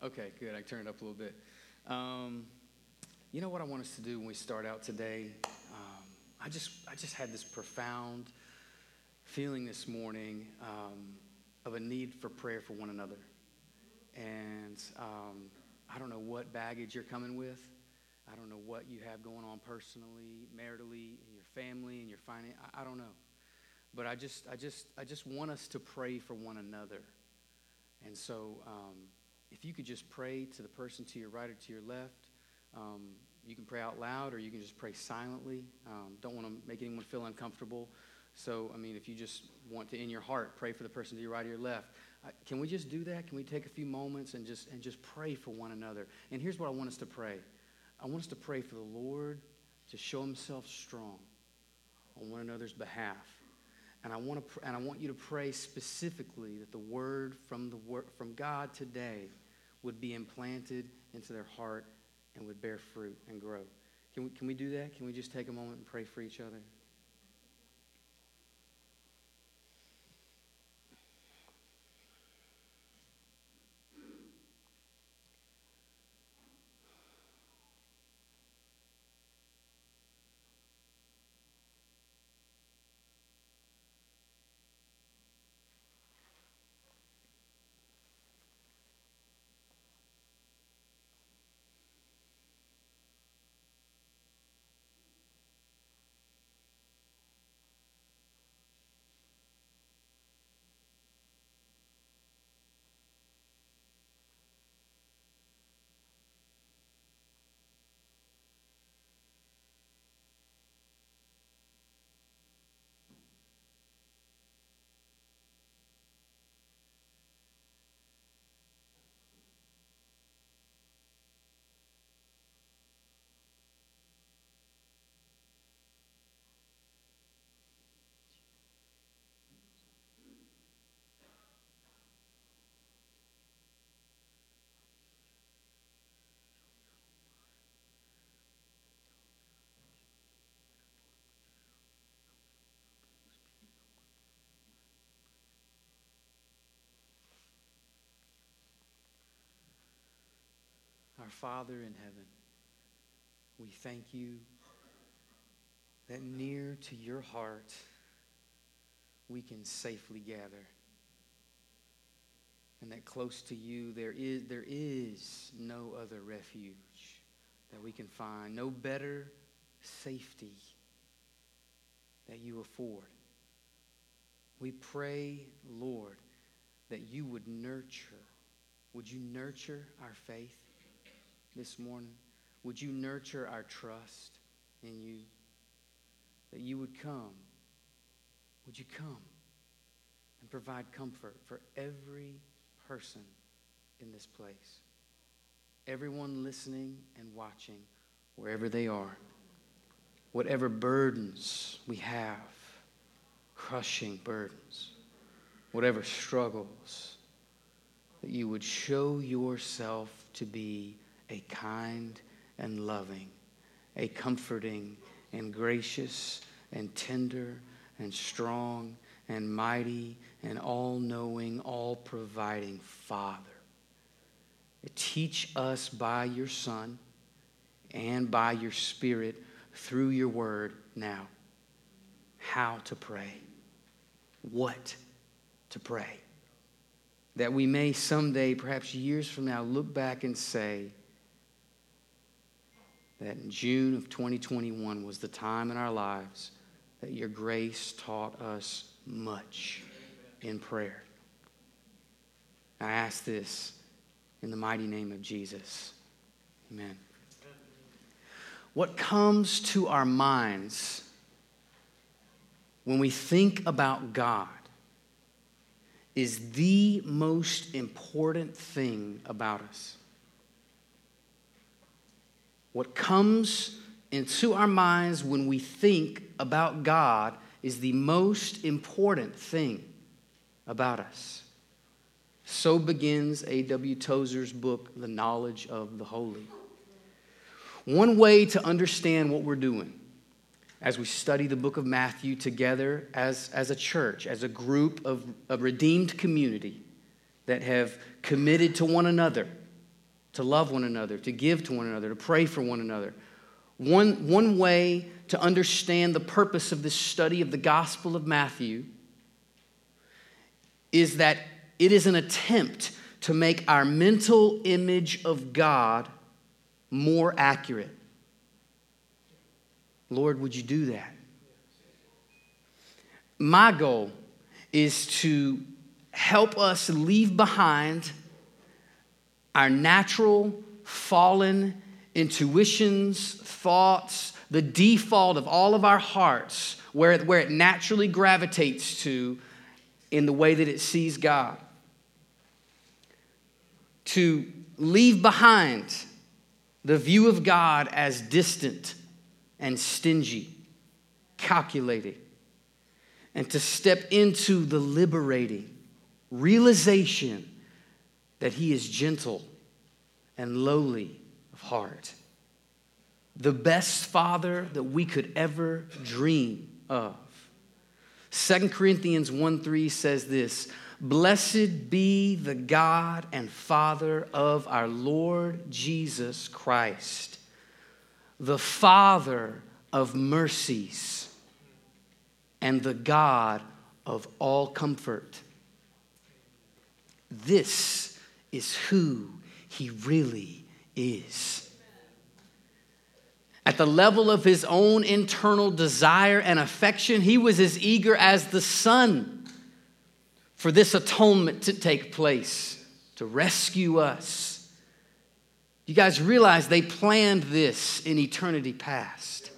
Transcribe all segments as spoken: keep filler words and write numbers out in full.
Okay, good. I turned it up a little bit. Um, you know what I want us to do when we start out today? Um, I just I just had this profound feeling this morning um, of a need for prayer for one another. And um, I don't know what baggage you're coming with. I don't know what you have going on personally, maritally, in your family, in your finance. I, I don't know. But I just I just I just want us to pray for one another. And so um, if you could just pray to the person to your right or to your left, um, you can pray out loud or you can just pray silently. Um, don't want to make anyone feel uncomfortable. So, I mean, if you just want to, in your heart, pray for the person to your right or your left. Uh, can we just do that? Can we take a few moments and just and just pray for one another? And here's what I want us to pray. I want us to pray for the Lord to show himself strong on one another's behalf. And I want to, and I want you to pray specifically that the word from the word from God today would be implanted into their heart and would bear fruit and grow. Can we, can we do that? Can we just take a moment and pray for each other? Our Father in heaven, we thank you that near to your heart we can safely gather, and that close to you there is there is no other refuge that we can find, no better safety that you afford. We pray, Lord, that you would nurture, would you nurture our faith? This morning, would you nurture our trust in you? That you would come, would you come and provide comfort for every person in this place, everyone listening and watching, wherever they are, whatever burdens we have, crushing burdens, whatever struggles, that you would show yourself to be a kind and loving, a comforting and gracious and tender and strong and mighty and all-knowing, all-providing Father. Teach us by your Son and by your Spirit through your word now how to pray, what to pray, that we may someday, perhaps years from now, look back and say, that in June of twenty twenty-one was the time in our lives that your grace taught us much in prayer. I ask this in the mighty name of Jesus. Amen. What comes to our minds when we think about God is the most important thing about us. What comes into our minds when we think about God is the most important thing about us. So begins A W Tozer's book, The Knowledge of the Holy. One way to understand what we're doing as we study the book of Matthew together as, as a church, as a group of a redeemed community that have committed to one another to love one another, to give to one another, to pray for one another. One, one way to understand the purpose of this study of the Gospel of Matthew is that it is an attempt to make our mental image of God more accurate. Lord, would you do that? My goal is to help us leave behind our natural, fallen intuitions, thoughts, the default of all of our hearts, where it, where it naturally gravitates to in the way that it sees God. To leave behind the view of God as distant and stingy, calculating, and to step into the liberating realization that he is gentle and lowly of heart. The best father that we could ever dream of. Second Corinthians one three says this, "Blessed be the God and Father of our Lord Jesus Christ, the Father of mercies and the God of all comfort." This is who he really is. At the level of his own internal desire and affection, he was as eager as the Son for this atonement to take place, to rescue us. You guys realize they planned this in eternity past.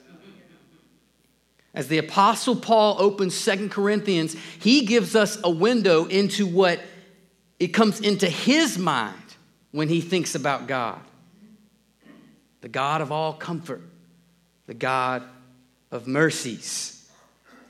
As the Apostle Paul opens Second Corinthians, he gives us a window into what it comes into his mind when he thinks about God. The God of all comfort. The God of mercies.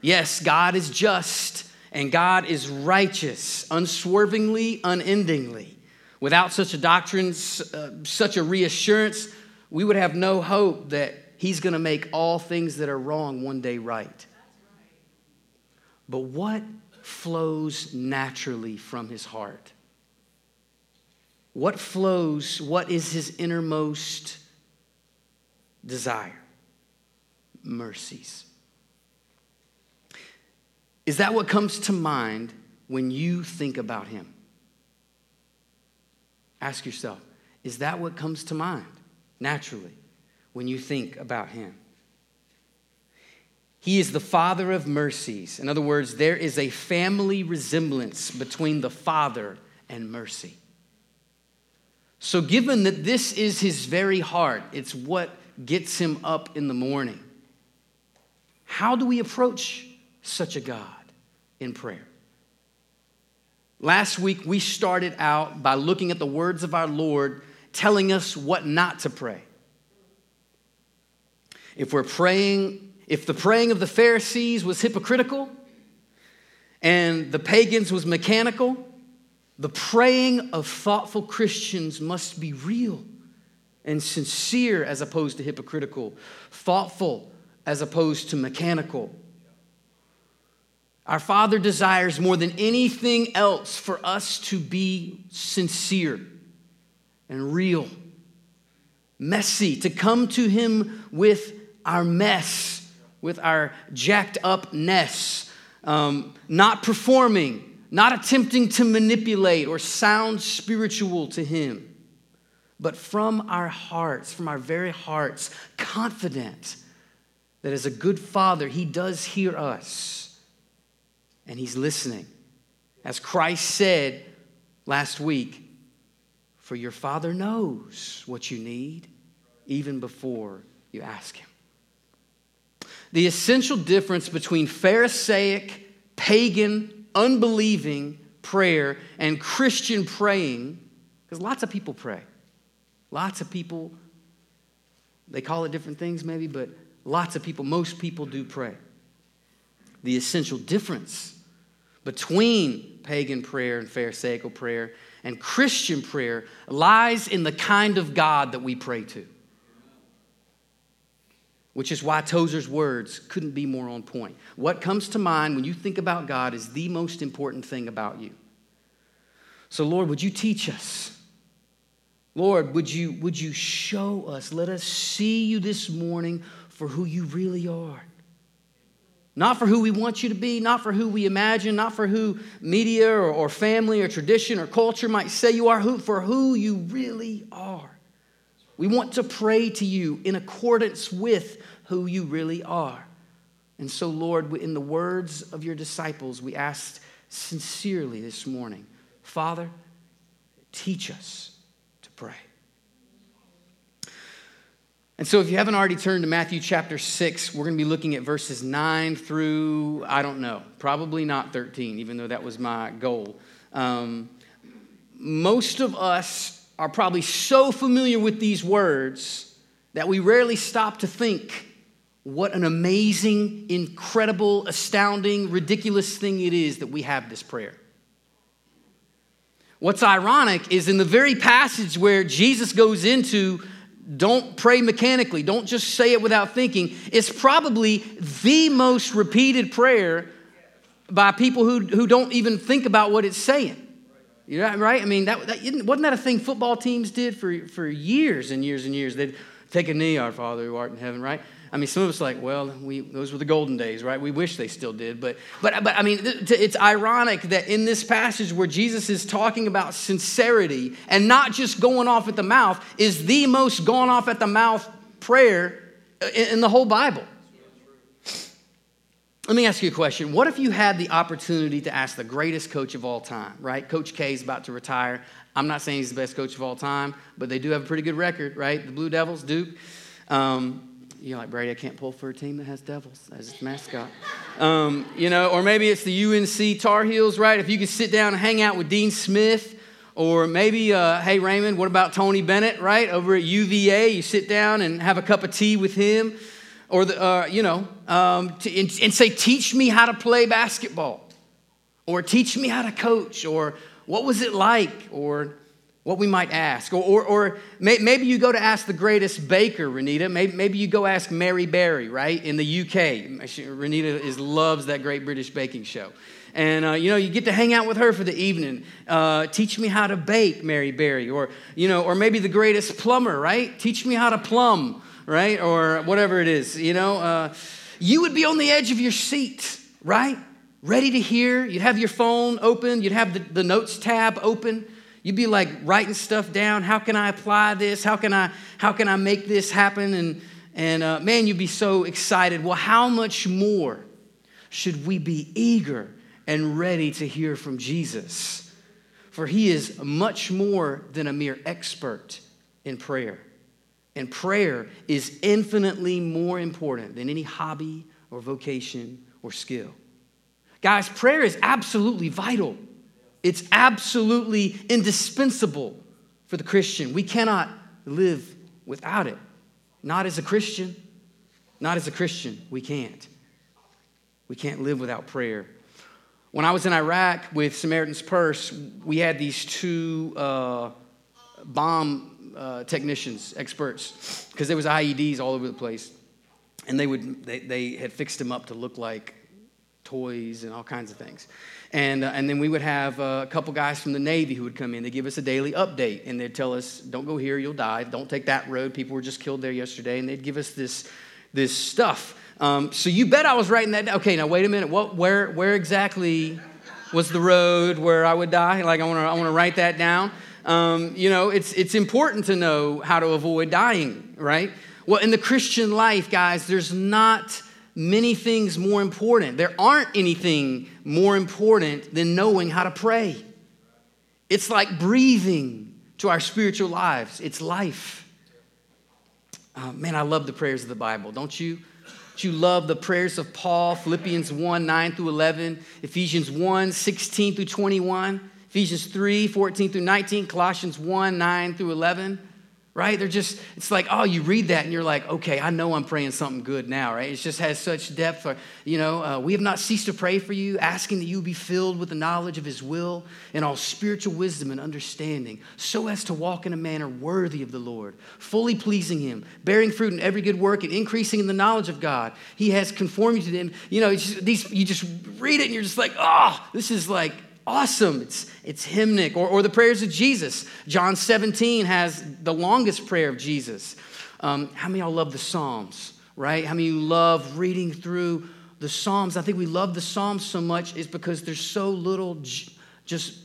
Yes, God is just and God is righteous, unswervingly, unendingly. Without such a doctrine, uh, such a reassurance, we would have no hope that he's going to make all things that are wrong one day right. But what flows naturally from his heart? What flows, what is his innermost desire? Mercies. Is that what comes to mind when you think about him? Ask yourself, is that what comes to mind naturally when you think about him? He is the Father of mercies. In other words, there is a family resemblance between the Father and mercy. So given that this is his very heart, it's what gets him up in the morning. How do we approach such a God in prayer? Last week, we started out by looking at the words of our Lord telling us what not to pray. If we're praying, if the praying of the Pharisees was hypocritical and the pagans was mechanical, the praying of thoughtful Christians must be real and sincere as opposed to hypocritical, thoughtful as opposed to mechanical. Our Father desires more than anything else for us to be sincere and real, messy, to come to him with our mess, with our jacked up-ness, um, not performing, not attempting to manipulate or sound spiritual to him, but from our hearts, from our very hearts, confident that as a good father, he does hear us and he's listening. As Christ said last week, "For your Father knows what you need even before you ask him." The essential difference between Pharisaic, pagan, unbelieving prayer and Christian praying, because lots of people pray. Lots of people, they call it different things maybe, but lots of people, most people do pray. The essential difference between pagan prayer and Pharisaical prayer and Christian prayer lies in the kind of God that we pray to, which is why Tozer's words couldn't be more on point. What comes to mind when you think about God is the most important thing about you. So Lord, would you teach us Lord, would you, would you show us, let us see you this morning for who you really are. Not for who we want you to be, not for who we imagine, not for who media or, or family or tradition or culture might say you are, who for who you really are. We want to pray to you in accordance with who you really are. And so, Lord, in the words of your disciples, we asked sincerely this morning, Father, teach us to pray. And so if you haven't already turned to Matthew chapter six, we're going to be looking at verses nine through, I don't know, probably not thirteen, even though that was my goal. Um, most of us are probably so familiar with these words that we rarely stop to think what an amazing, incredible, astounding, ridiculous thing it is that we have this prayer. What's ironic is in the very passage where Jesus goes into don't pray mechanically. Don't just say it without thinking. It's probably the most repeated prayer by people who, who don't even think about what it's saying. You know, right? I mean, that, that wasn't that a thing football teams did for, for years and years and years? They'd take a knee, our Father who art in heaven, right? I mean, some of us are like, well, we, those were the golden days, right? We wish they still did. But, but, but I mean, it's ironic that in this passage where Jesus is talking about sincerity and not just going off at the mouth is the most gone off at the mouth prayer in, in the whole Bible. Let me ask you a question. What if you had the opportunity to ask the greatest coach of all time, right? Coach K is about to retire. I'm not saying he's the best coach of all time, but they do have a pretty good record, right? The Blue Devils, Duke. Um... You're like, Brady, I can't pull for a team that has devils as its mascot. Um, you know, or maybe it's the U N C Tar Heels, right? If you could sit down and hang out with Dean Smith, or maybe, uh, hey, Raymond, what about Tony Bennett, right? Over at U V A, you sit down and have a cup of tea with him, or, the, uh, you know, um, to, and, and say, teach me how to play basketball, or teach me how to coach, or what was it like, or what we might ask. Or, or, or maybe you go to ask the greatest baker, Renita. Maybe, maybe you go ask Mary Berry, right, in the U K. She, Renita is, loves that Great British Baking Show. And, uh, you know, you get to hang out with her for the evening. Uh, teach me how to bake, Mary Berry. Or, you know, or maybe the greatest plumber, right? Teach me how to plumb, right? Or whatever it is, you know. Uh, you would be on the edge of your seat, right? Ready to hear. You'd have your phone open. You'd have the, the notes tab open. You'd be like writing stuff down. How can I apply this? How can I how can I make this happen? And, and uh, man, you'd be so excited. Well, how much more should we be eager and ready to hear from Jesus? For he is much more than a mere expert in prayer. And prayer is infinitely more important than any hobby or vocation or skill. Guys, prayer is absolutely vital. It's absolutely indispensable for the Christian. We cannot live without it. Not as a Christian. Not as a Christian. We can't. We can't live without prayer. When I was in Iraq with Samaritan's Purse, we had these two uh, bomb uh, technicians, experts, because there was I E Ds all over the place. And they would they, they had fixed them up to look like toys and all kinds of things. And, uh, and then we would have uh, a couple guys from the Navy who would come in. They'd give us a daily update, and they'd tell us, don't go here, you'll die. Don't take that road. People were just killed there yesterday, and they'd give us this, this stuff. Um, so you bet I was writing that down. Okay, now wait a minute. What, where, where exactly was the road where I would die? Like, I want to I want to write that down. Um, you know, it's it's important to know how to avoid dying, right? Well, in the Christian life, guys, there's not many things more important. There aren't anything more important than knowing how to pray. It's like breathing to our spiritual lives. It's life. Oh, man, I love the prayers of the Bible. Don't you? Don't you love the prayers of Paul, Philippians one, nine through eleven, Ephesians one, sixteen through twenty-one, Ephesians three, fourteen through nineteen, Colossians one, nine through eleven. Right? They're just, it's like, oh, you read that and you're like, okay, I know I'm praying something good now, right? It just has such depth. Or, you know, uh, we have not ceased to pray for you, asking that you be filled with the knowledge of his will and all spiritual wisdom and understanding, so as to walk in a manner worthy of the Lord, fully pleasing him, bearing fruit in every good work and increasing in the knowledge of God. He has conformed you to him. You know, it's just, these, you just read it and you're just like, oh, this is like awesome. It's it's hymnic. Or, or the prayers of Jesus. John seventeen has the longest prayer of Jesus. Um, how many of y'all love the Psalms, right? How many of you love reading through the Psalms? I think we love the Psalms so much is because there's so little j- just,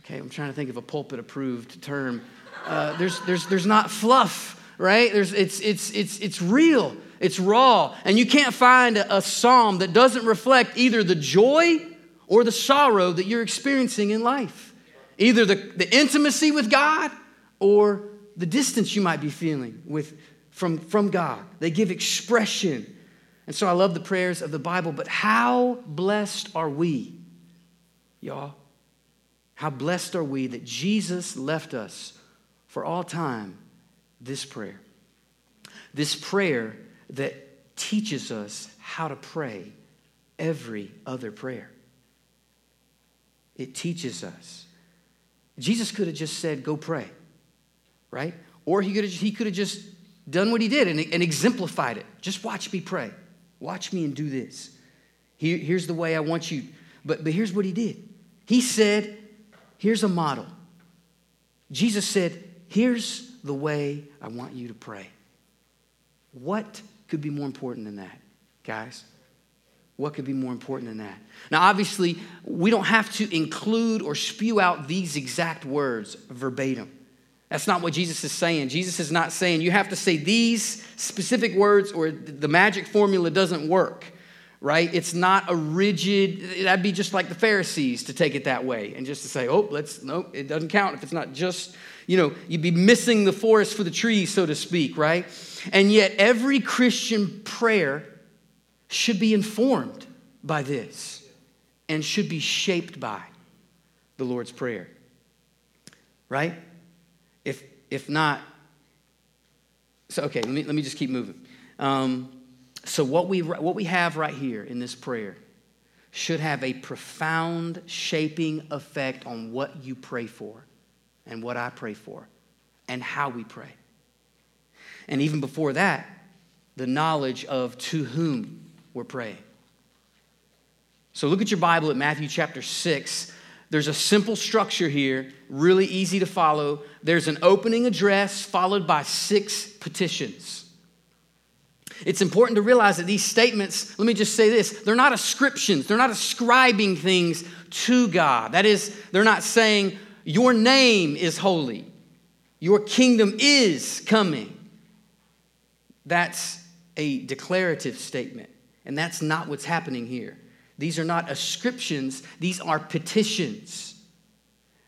okay, I'm trying to think of a pulpit-approved term. Uh, there's there's there's not fluff, right? There's it's it's it's it's real. It's raw. And you can't find a, a psalm that doesn't reflect either the joy or the sorrow that you're experiencing in life. Either the, the intimacy with God or the distance you might be feeling with from, from God. They give expression. And so I love the prayers of the Bible. But how blessed are we, y'all? How blessed are we that Jesus left us for all time this prayer. This prayer that teaches us how to pray every other prayer. It teaches us. Jesus could have just said, go pray, right? Or he could have, he could have just done what he did and, and exemplified it. Just watch me pray. Watch me and do this. Here, here's the way I want you. But, but here's what he did. He said, here's a model. Jesus said, here's the way I want you to pray. What could be more important than that, guys? What could be more important than that? Now, obviously, we don't have to include or spew out these exact words verbatim. That's not what Jesus is saying. Jesus is not saying you have to say these specific words or the magic formula doesn't work, right? It's not a rigid, that'd be just like the Pharisees to take it that way and just to say, oh, let's, no, it doesn't count if it's not just, you know, you'd be missing the forest for the trees, so to speak, right? And yet every Christian prayer should be informed by this and should be shaped by the Lord's Prayer, right? If if not, so okay, let me let me just keep moving. Um, so what we what we have right here in this prayer should have a profound shaping effect on what you pray for and what I pray for and how we pray. And even before that, the knowledge of to whom we're praying. So look at your Bible at Matthew chapter six. There's a simple structure here, really easy to follow. There's an opening address followed by six petitions. It's important to realize that these statements, let me just say this, they're not ascriptions. They're not ascribing things to God. That is, they're not saying, your name is holy. Your kingdom is coming. That's a declarative statement, and that's not what's happening here. These are not ascriptions. These are petitions.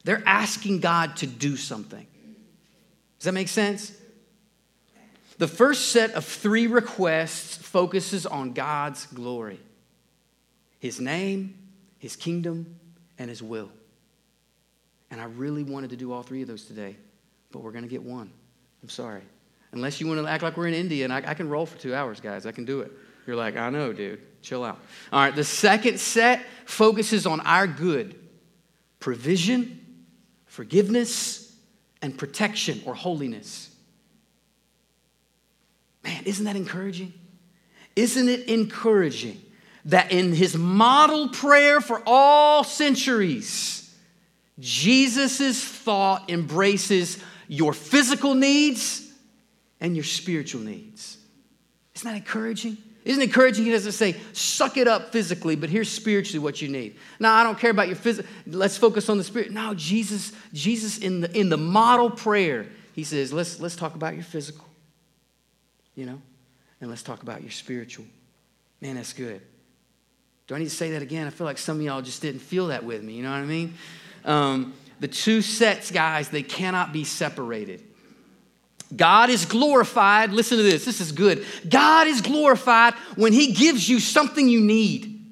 They're asking God to do something. Does that make sense? The first set of three requests focuses on God's glory, his name, his kingdom, and his will. And I really wanted to do all three of those today, but we're going to get one. I'm sorry. Unless you want to act like we're in India, and I, I can roll for two hours, guys. I can do it. You're like, I know, dude. Chill out. All right, the second set focuses on our good, provision, forgiveness, and protection or holiness. Man, isn't that encouraging? Isn't it encouraging that in his model prayer for all centuries, Jesus' thought embraces your physical needs and your spiritual needs. Isn't that encouraging? Isn't it encouraging he doesn't say, suck it up physically, but here's spiritually what you need. Now, I don't care about your physical. Let's focus on the spirit. No, Jesus, Jesus in the in the model prayer, he says, let's let's talk about your physical, you know, and let's talk about your spiritual. Man, that's good. Do I need to say that again? I feel like some of y'all just didn't feel that with me. You know what I mean? Um, the two sets, guys, they cannot be separated. God is glorified. Listen to this. This is good. God is glorified when he gives you something you need.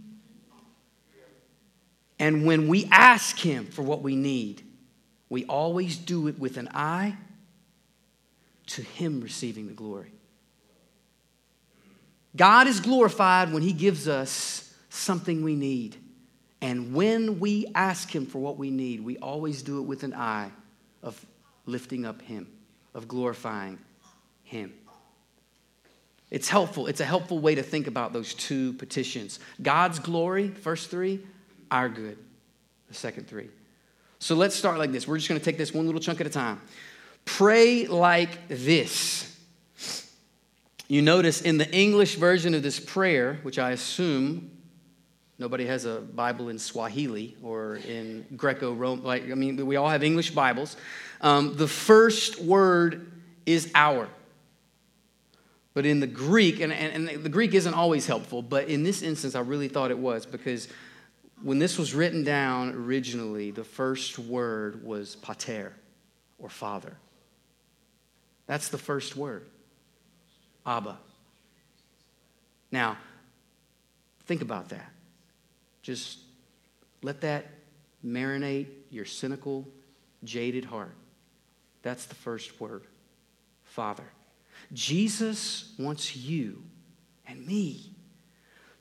And when we ask him for what we need, we always do it with an eye to him receiving the glory. God is glorified when he gives us something we need. And when we ask him for what we need, we always do it with an eye of lifting up him, of glorifying him. It's helpful. It's a helpful way to think about those two petitions. God's glory, first three, our good, the the second three. So let's start like this. We're just going to take this one little chunk at a time. Pray like this. You notice in the English version of this prayer, which I assume nobody has a Bible in Swahili or in Greco-Roman. Like, I mean, we all have English Bibles. Um, the first word is our. But in the Greek, and, and, and the Greek isn't always helpful, but in this instance, I really thought it was, because when this was written down originally, the first word was pater, or father. That's the first word, Abba. Now, think about that. Just let that marinate your cynical, jaded heart. That's the first word, Father. Jesus wants you and me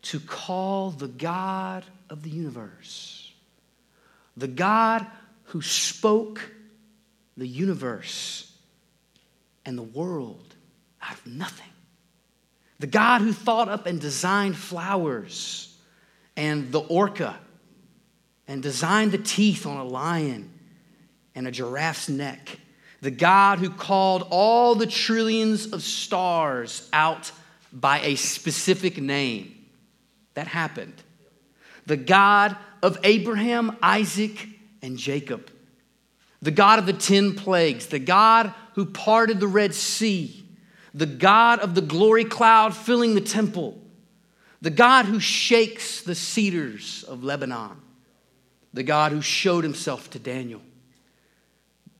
to call the God of the universe, the God who spoke the universe and the world out of nothing, the God who thought up and designed flowers and the orca and designed the teeth on a lion and a giraffe's neck, the God who called all the trillions of stars out by a specific name. That happened. The God of Abraham, Isaac, and Jacob. The God of the ten plagues. The God who parted the Red Sea. The God of the glory cloud filling the temple. The God who shakes the cedars of Lebanon. The God who showed himself to Daniel.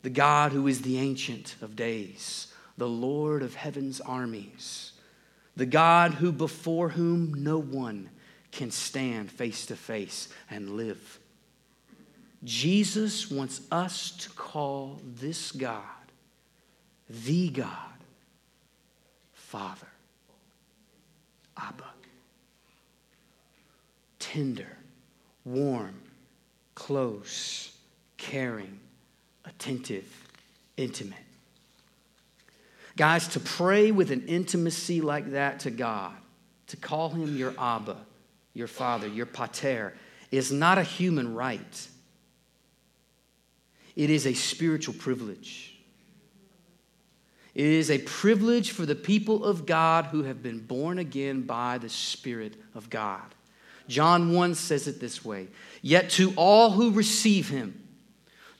The God who is the Ancient of Days. The Lord of heaven's armies. The God who before whom no one can stand face to face and live. Jesus wants us to call this God, the God, Father, Abba. Tender, warm, close, caring, attentive, intimate. Guys, to pray with an intimacy like that to God, to call him your Abba, your Father, your Pater, is not a human right. It is a spiritual privilege. It is a privilege for the people of God who have been born again by the Spirit of God. John one says it this way, "Yet to all who receive him,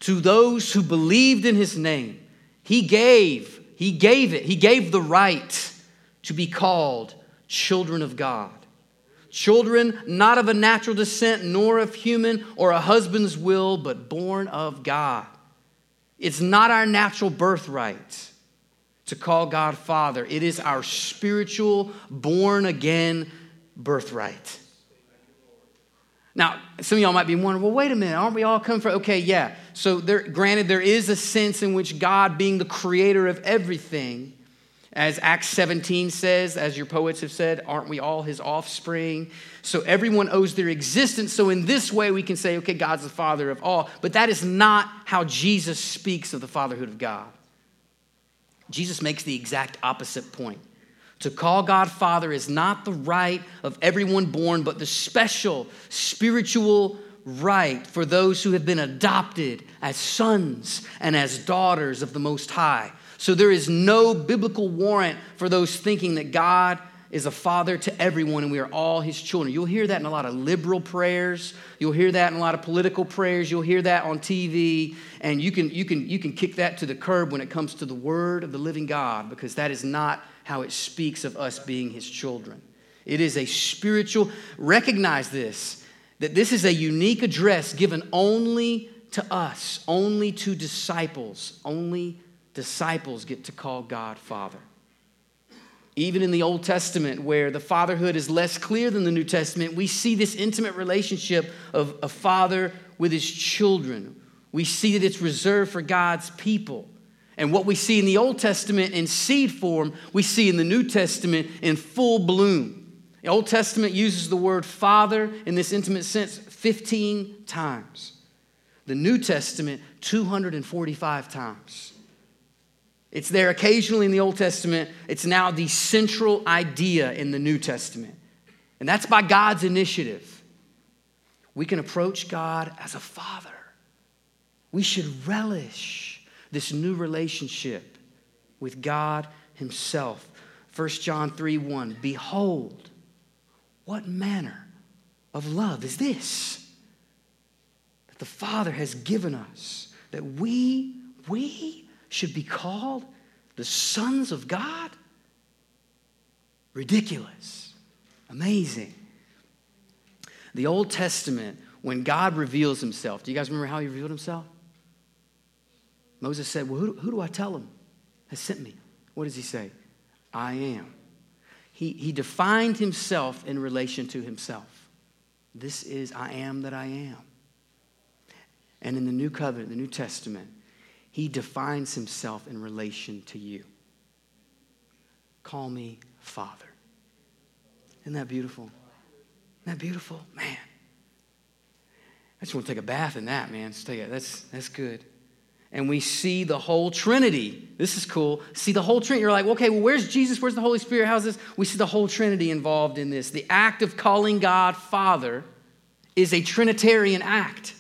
to those who believed in his name, he gave, he gave it, he gave the right to be called children of God. Children not of a natural descent, nor of human or a husband's will, but born of God." It's not our natural birthright to call God Father. It is our spiritual, born-again birthright. Now, some of y'all might be wondering, well, wait a minute, aren't we all come from, okay, yeah. So there, granted, there is a sense in which God, being the creator of everything, as Acts seventeen says, as your poets have said, aren't we all his offspring? So everyone owes their existence. So in this way, we can say, okay, God's the Father of all. But that is not how Jesus speaks of the fatherhood of God. Jesus makes the exact opposite point. To call God Father is not the right of everyone born, but the special spiritual right for those who have been adopted as sons and as daughters of the Most High. So there is no biblical warrant for those thinking that God is a father to everyone and we are all his children. You'll hear that in a lot of liberal prayers. You'll hear that in a lot of political prayers. You'll hear that on T V. And you can, you can, you can kick that to the curb when it comes to the word of the living God, because that is not how it speaks of us being his children. It is a spiritual, recognize this, that this is a unique address given only to us, only to disciples, only disciples get to call God Father. Even in the Old Testament, where the fatherhood is less clear than the New Testament, we see this intimate relationship of a father with his children. We see that it's reserved for God's people. And what we see in the Old Testament in seed form, we see in the New Testament in full bloom. The Old Testament uses the word father in this intimate sense fifteen times. The New Testament, two hundred forty-five times. It's there occasionally in the Old Testament. It's now the central idea in the New Testament. And that's by God's initiative. We can approach God as a father. We should relish this new relationship with God himself. First John three one, behold, what manner of love is this that the Father has given us, that we, we should be called the sons of God? Ridiculous. Amazing. The Old Testament, when God reveals himself, do you guys remember how he revealed himself? Moses said, well, who, who do I tell him has sent me? What does he say? I am. He, he defined himself in relation to himself. This is I am that I am. And in the New Covenant, the New Testament, he defines himself in relation to you. Call me Father. Isn't that beautiful? Isn't that beautiful? Man. I just want to take a bath in that, man. Just take a, that's, that's good. And we see the whole Trinity. This is cool. See the whole Trinity. You're like, okay, well, where's Jesus? Where's the Holy Spirit? How's this? We see the whole Trinity involved in this. The act of calling God Father is a Trinitarian act.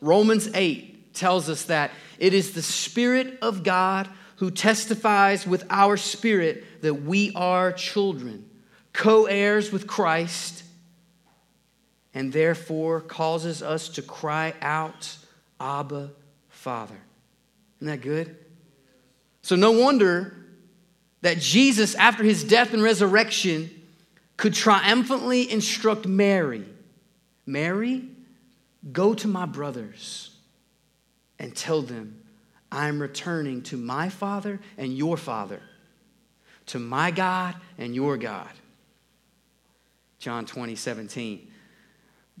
Romans eight tells us that it is the Spirit of God who testifies with our spirit that we are children, co-heirs with Christ, and therefore causes us to cry out, Abba, Father. Isn't that good? So no wonder that Jesus, after his death and resurrection, could triumphantly instruct Mary, Mary, go to my brothers and tell them, I'm returning to my Father and your Father, to my God and your God. John twenty seventeen.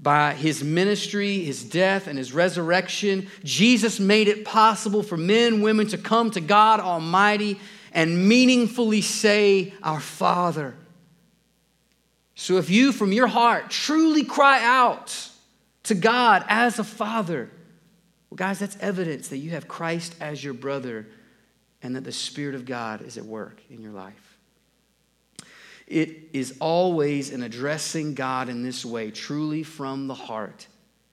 By his ministry, his death, and his resurrection, Jesus made it possible for men, women to come to God Almighty and meaningfully say, our Father. So if you, from your heart, truly cry out to God as a Father, well, guys, that's evidence that you have Christ as your brother and that the Spirit of God is at work in your life. It is always in addressing God in this way, truly from the heart,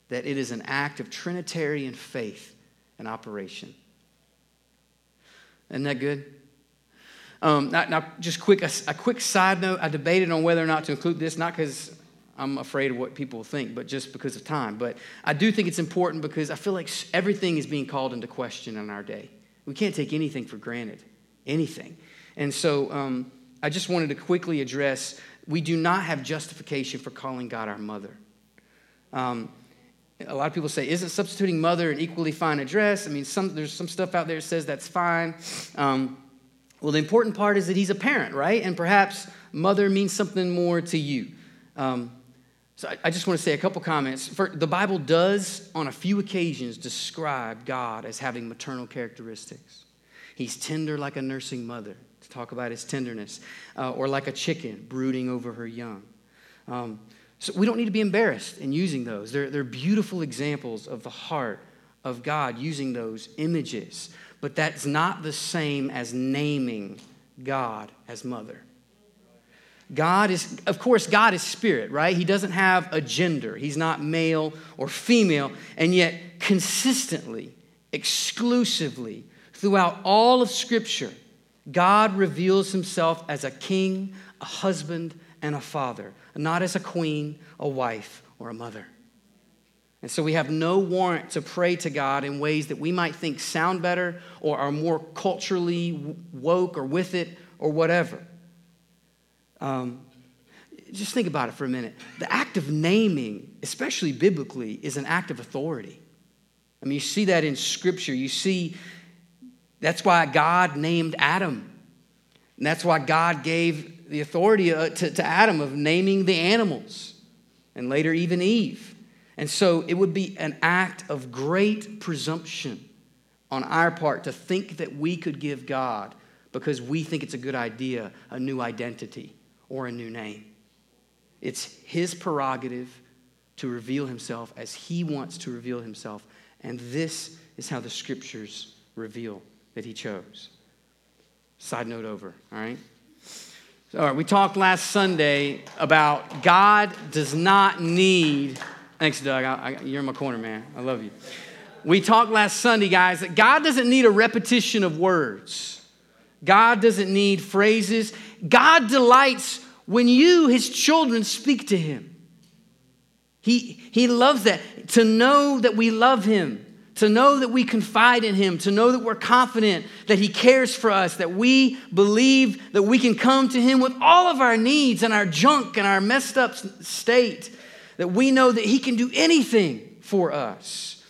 that it is an act of Trinitarian faith and operation. Isn't that good? Um, now, now, just quick a, a quick side note. I debated on whether or not to include this, not because I'm afraid of what people think, but just because of time. But I do think it's important because I feel like everything is being called into question in our day. We can't take anything for granted, anything. And so... Um, I just wanted to quickly address, we do not have justification for calling God our mother. Um, a lot of people say, isn't substituting mother an equally fine address? I mean, some, there's some stuff out there that says that's fine. Um, well, the important part is that he's a parent, right? And perhaps mother means something more to you. Um, so I, I just want to say a couple comments. For, the Bible does, on a few occasions, describe God as having maternal characteristics. He's tender like a nursing mother. Talk about his tenderness, uh, or like a chicken brooding over her young. Um, so we don't need to be embarrassed in using those. They're, they're beautiful examples of the heart of God using those images, but that's not the same as naming God as mother. God is, of course, God is spirit, right? He doesn't have a gender. He's not male or female, and yet consistently, exclusively, throughout all of Scripture, God reveals himself as a king, a husband, and a father, not as a queen, a wife, or a mother. And so we have no warrant to pray to God in ways that we might think sound better or are more culturally woke or with it or whatever. Um, just think about it for a minute. The act of naming, especially biblically, is an act of authority. I mean, you see that in Scripture. You see... That's why God named Adam. And that's why God gave the authority to, to Adam of naming the animals. And later even Eve. And so it would be an act of great presumption on our part to think that we could give God, because we think it's a good idea, a new identity or a new name. It's his prerogative to reveal himself as he wants to reveal himself. And this is how the Scriptures reveal that he chose. Side note over, all right? So, all right, we talked last Sunday about God does not need Thanks, Doug. I, I, you're in my corner, man. I love you. We talked last Sunday, guys, that God doesn't need a repetition of words. God doesn't need phrases. God delights when you, his children, speak to him. He, he loves that. To know that we love him, to know that we confide in him, to know that we're confident, that he cares for us, that we believe that we can come to him with all of our needs and our junk and our messed up state, that we know that he can do anything for us.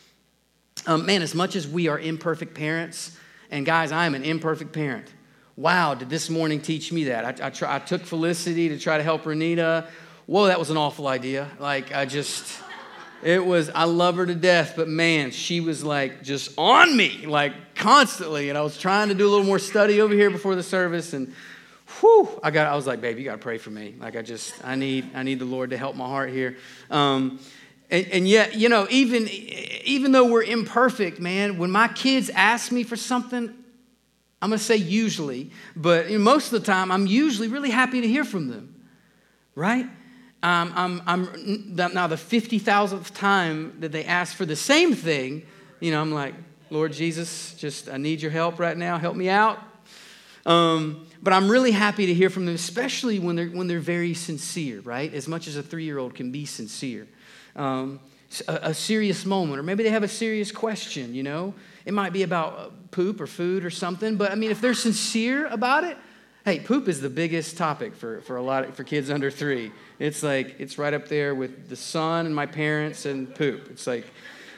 Um, man, as much as we are imperfect parents, and guys, I am an imperfect parent. Wow, did this morning teach me that. I, I, try, I took Felicity to try to help Renita. Whoa, that was an awful idea. Like, I just, it was, I love her to death, but man, she was like just on me, like constantly. And I was trying to do a little more study over here before the service, and whew, I got, I was like, babe, you got to pray for me. Like, I just, I need, I need the Lord to help my heart here. Um, And, and yet, you know, even even though we're imperfect, man, when my kids ask me for something, I'm going to say usually, but most of the time, I'm usually really happy to hear from them, right? Um, I'm, I'm now the fifty thousandth time that they ask for the same thing, you know, I'm like, Lord Jesus, just I need your help right now. Help me out. Um, but I'm really happy to hear from them, especially when they're when they're very sincere, right? As much as a three-year-old can be sincere. Um, a, a serious moment, or maybe they have a serious question, you know, it might be about poop or food or something, but I mean, if they're sincere about it, hey, poop is the biggest topic for, for a lot of, for kids under three. It's like, it's right up there with the son and my parents and poop. It's like,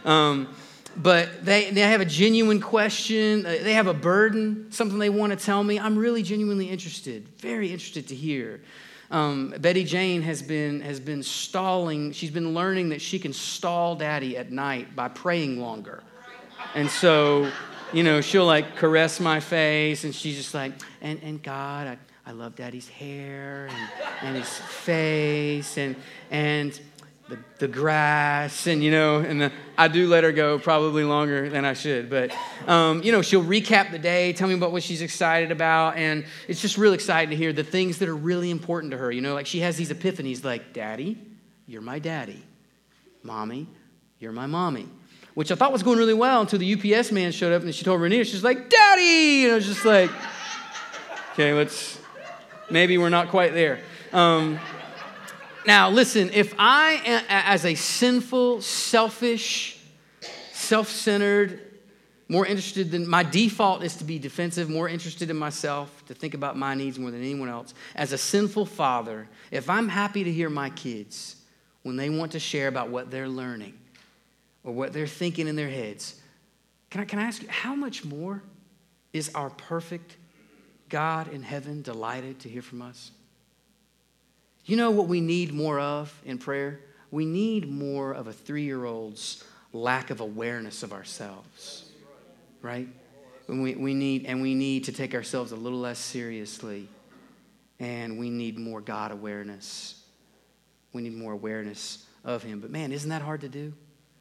um, but they, they have a genuine question. They have a burden, something they want to tell me. I'm really genuinely interested, very interested to hear. Um, Betty Jane has been has been stalling. She's been learning that she can stall daddy at night by praying longer. And so, you know, she'll like caress my face and she's just like, and, and God, I, I love daddy's hair and, and his face and and the, the grass and, you know, and the, I do let her go probably longer than I should. But, um, you know, she'll recap the day, tell me about what she's excited about. And it's just real exciting to hear the things that are really important to her. You know, like she has these epiphanies like, Daddy, you're my daddy. Mommy, you're my mommy. Which I thought was going really well until the U P S man showed up and she told Renita, she's like, Daddy! And I was just like, okay, let's, maybe we're not quite there. Um Now, listen, if I, as a sinful, selfish, self-centered, more interested than, my default is to be defensive, more interested in myself, to think about my needs more than anyone else. As a sinful father, if I'm happy to hear my kids when they want to share about what they're learning or what they're thinking in their heads, can I, can I ask you, how much more is our perfect God in heaven delighted to hear from us? You know what we need more of in prayer? We need more of a three-year-old's lack of awareness of ourselves, right? We, we need, and we need to take ourselves a little less seriously, and we need more God awareness. We need more awareness of him. But man, isn't that hard to do?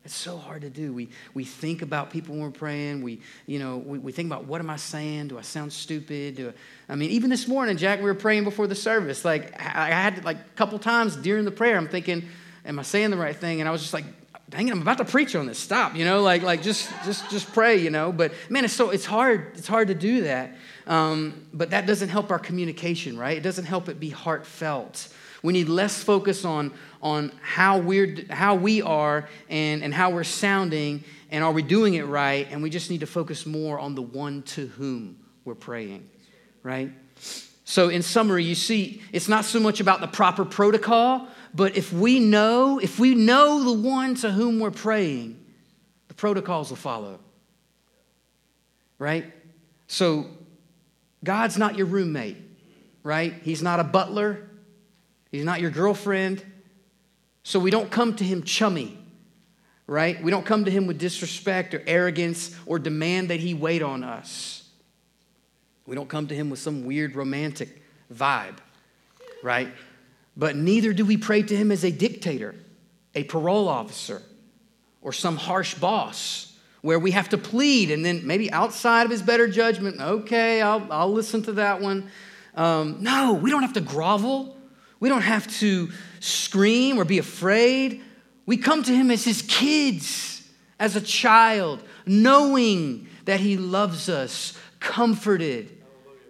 It's so hard to do. We we think about people when we're praying. We you know we, we think about, what am I saying? Do I sound stupid? Do I, I mean, even this morning, Jack, we were praying before the service. Like I had like a couple times during the prayer, I'm thinking, am I saying the right thing? And I was just like, dang it, I'm about to preach on this. Stop, you know, like like just just just pray, you know. But man, it's so it's hard. It's hard to do that. Um, but that doesn't help our communication, right? It doesn't help it be heartfelt. We need less focus on on how we're how we are and, and how we're sounding and are we doing it right, and we just need to focus more on the one to whom we're praying, right? So in summary, you see, it's not so much about the proper protocol, but if we know, if we know the one to whom we're praying, the protocols will follow, right? So God's not your roommate, right? He's not a butler. He's not your girlfriend. So we don't come to him chummy, right? We don't come to him with disrespect or arrogance or demand that he wait on us. We don't come to him with some weird romantic vibe, right? But neither do we pray to him as a dictator, a parole officer, or some harsh boss where we have to plead and then maybe outside of his better judgment, okay, I'll, I'll listen to that one. Um, no, we don't have to grovel. We don't have to scream or be afraid. We come to him as his kids, as a child, knowing that he loves us, comforted,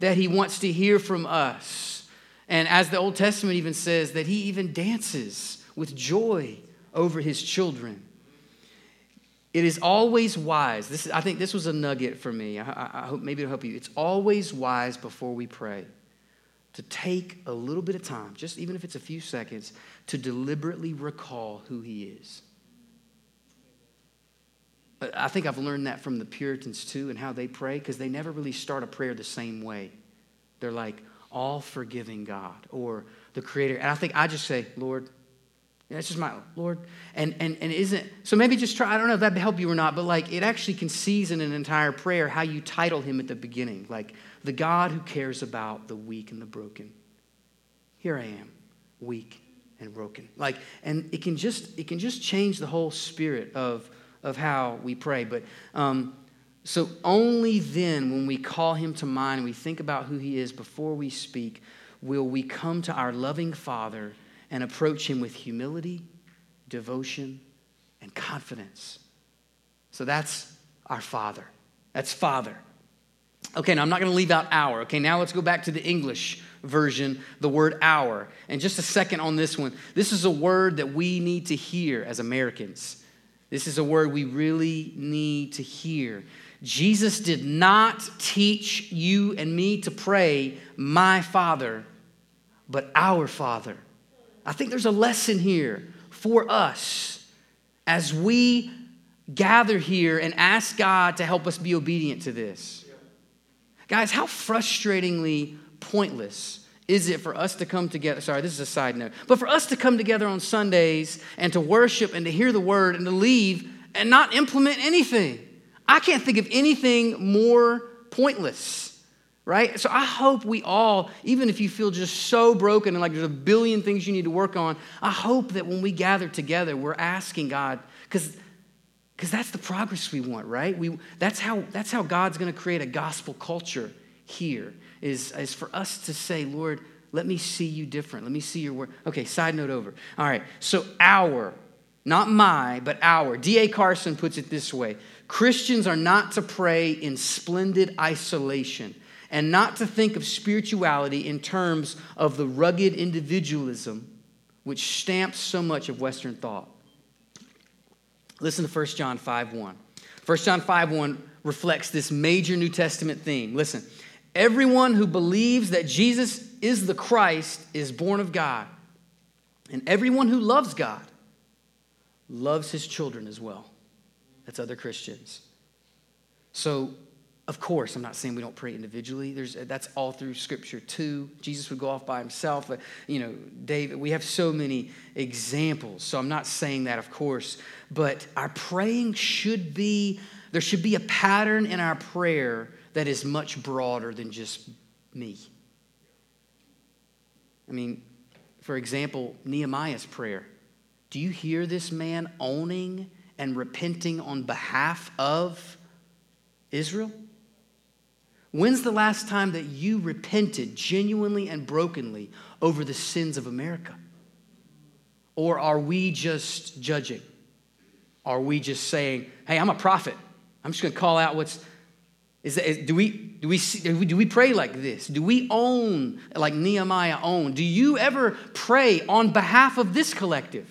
that he wants to hear from us. And as the Old Testament even says, that he even dances with joy over his children. It is always wise. This, I think this was a nugget for me. I, I hope maybe it'll help you. It's always wise before we pray to take a little bit of time, just even if it's a few seconds, to deliberately recall who he is. I think I've learned that from the Puritans too and how they pray, because they never really start a prayer the same way. They're like, all forgiving God or the Creator. And I think I just say, Lord. Yeah, it's just my Lord. And and and isn't, so maybe just try, I don't know if that'd help you or not, but like it actually can season an entire prayer how you title him at the beginning. Like the God who cares about the weak and the broken. Here I am, weak and broken. Like, and it can just it can just change the whole spirit of of how we pray. But um, so only then when we call him to mind and we think about who he is before we speak, will we come to our loving Father and approach him with humility, devotion, and confidence. So that's our Father. That's Father. Okay, now I'm not going to leave out hour. Okay, now let's go back to the English version, the word hour. And just a second on this one. This is a word that we need to hear as Americans. This is a word we really need to hear. Jesus did not teach you and me to pray, my Father, but our Father. I think there's a lesson here for us as we gather here and ask God to help us be obedient to this. Yeah. Guys, how frustratingly pointless is it for us to come together? Sorry, this is a side note. But for us to come together on Sundays and to worship and to hear the word and to leave and not implement anything. I can't think of anything more pointless. Right? So I hope we all, even if you feel just so broken and like there's a billion things you need to work on, I hope that when we gather together, we're asking God, because because that's the progress we want, right? We that's how that's how God's going to create a gospel culture here, is, is for us to say, Lord, let me see you different. Let me see your word. Okay, side note over. All right, so our, not my, but our. D A Carson puts it this way. Christians are not to pray in splendid isolation, and not to think of spirituality in terms of the rugged individualism which stamps so much of Western thought. Listen to First John five one. First John five one reflects this major New Testament theme. Listen, everyone who believes that Jesus is the Christ is born of God. And everyone who loves God loves his children as well. That's other Christians. So, of course, I'm not saying we don't pray individually. There's, that's all through Scripture, too. Jesus would go off by himself. But, you know, David, we have so many examples. So I'm not saying that, of course. But our praying should be, there should be a pattern in our prayer that is much broader than just me. I mean, for example, Nehemiah's prayer. Do you hear this man owning and repenting on behalf of Israel? When's the last time that you repented genuinely and brokenly over the sins of America? Or are we just judging? Are we just saying, hey, I'm a prophet. I'm just going to call out what's... Is, that, is do, we, do, we see, do we do we pray like this? Do we own like Nehemiah owned? Do you ever pray on behalf of this collective?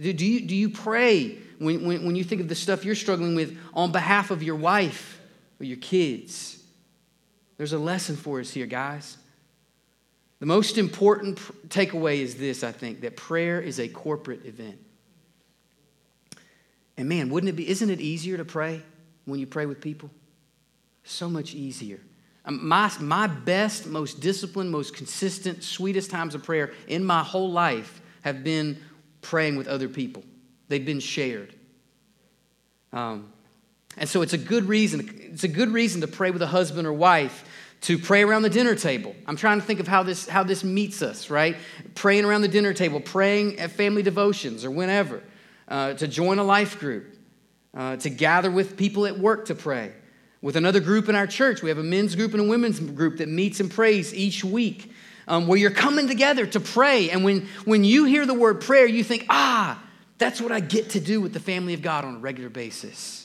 Do, do, you, do you pray when, when, when you think of the stuff you're struggling with on behalf of your wife? Or your kids. There's a lesson for us here, guys. The most important pr- takeaway is this, I think, that prayer is a corporate event. And man, wouldn't it be, isn't it easier to pray when you pray with people? So much easier. My, my best, most disciplined, most consistent, sweetest times of prayer in my whole life have been praying with other people. They've been shared. Um And so it's a good reason. It's a good reason to pray with a husband or wife, to pray around the dinner table. I'm trying to think of how this how this meets us, right? Praying around the dinner table, praying at family devotions or whenever, uh, to join a life group, uh, to gather with people at work to pray, with another group in our church. We have a men's group and a women's group that meets and prays each week. um, where you're coming together to pray. And when, when you hear the word prayer, you think, ah, that's what I get to do with the family of God on a regular basis.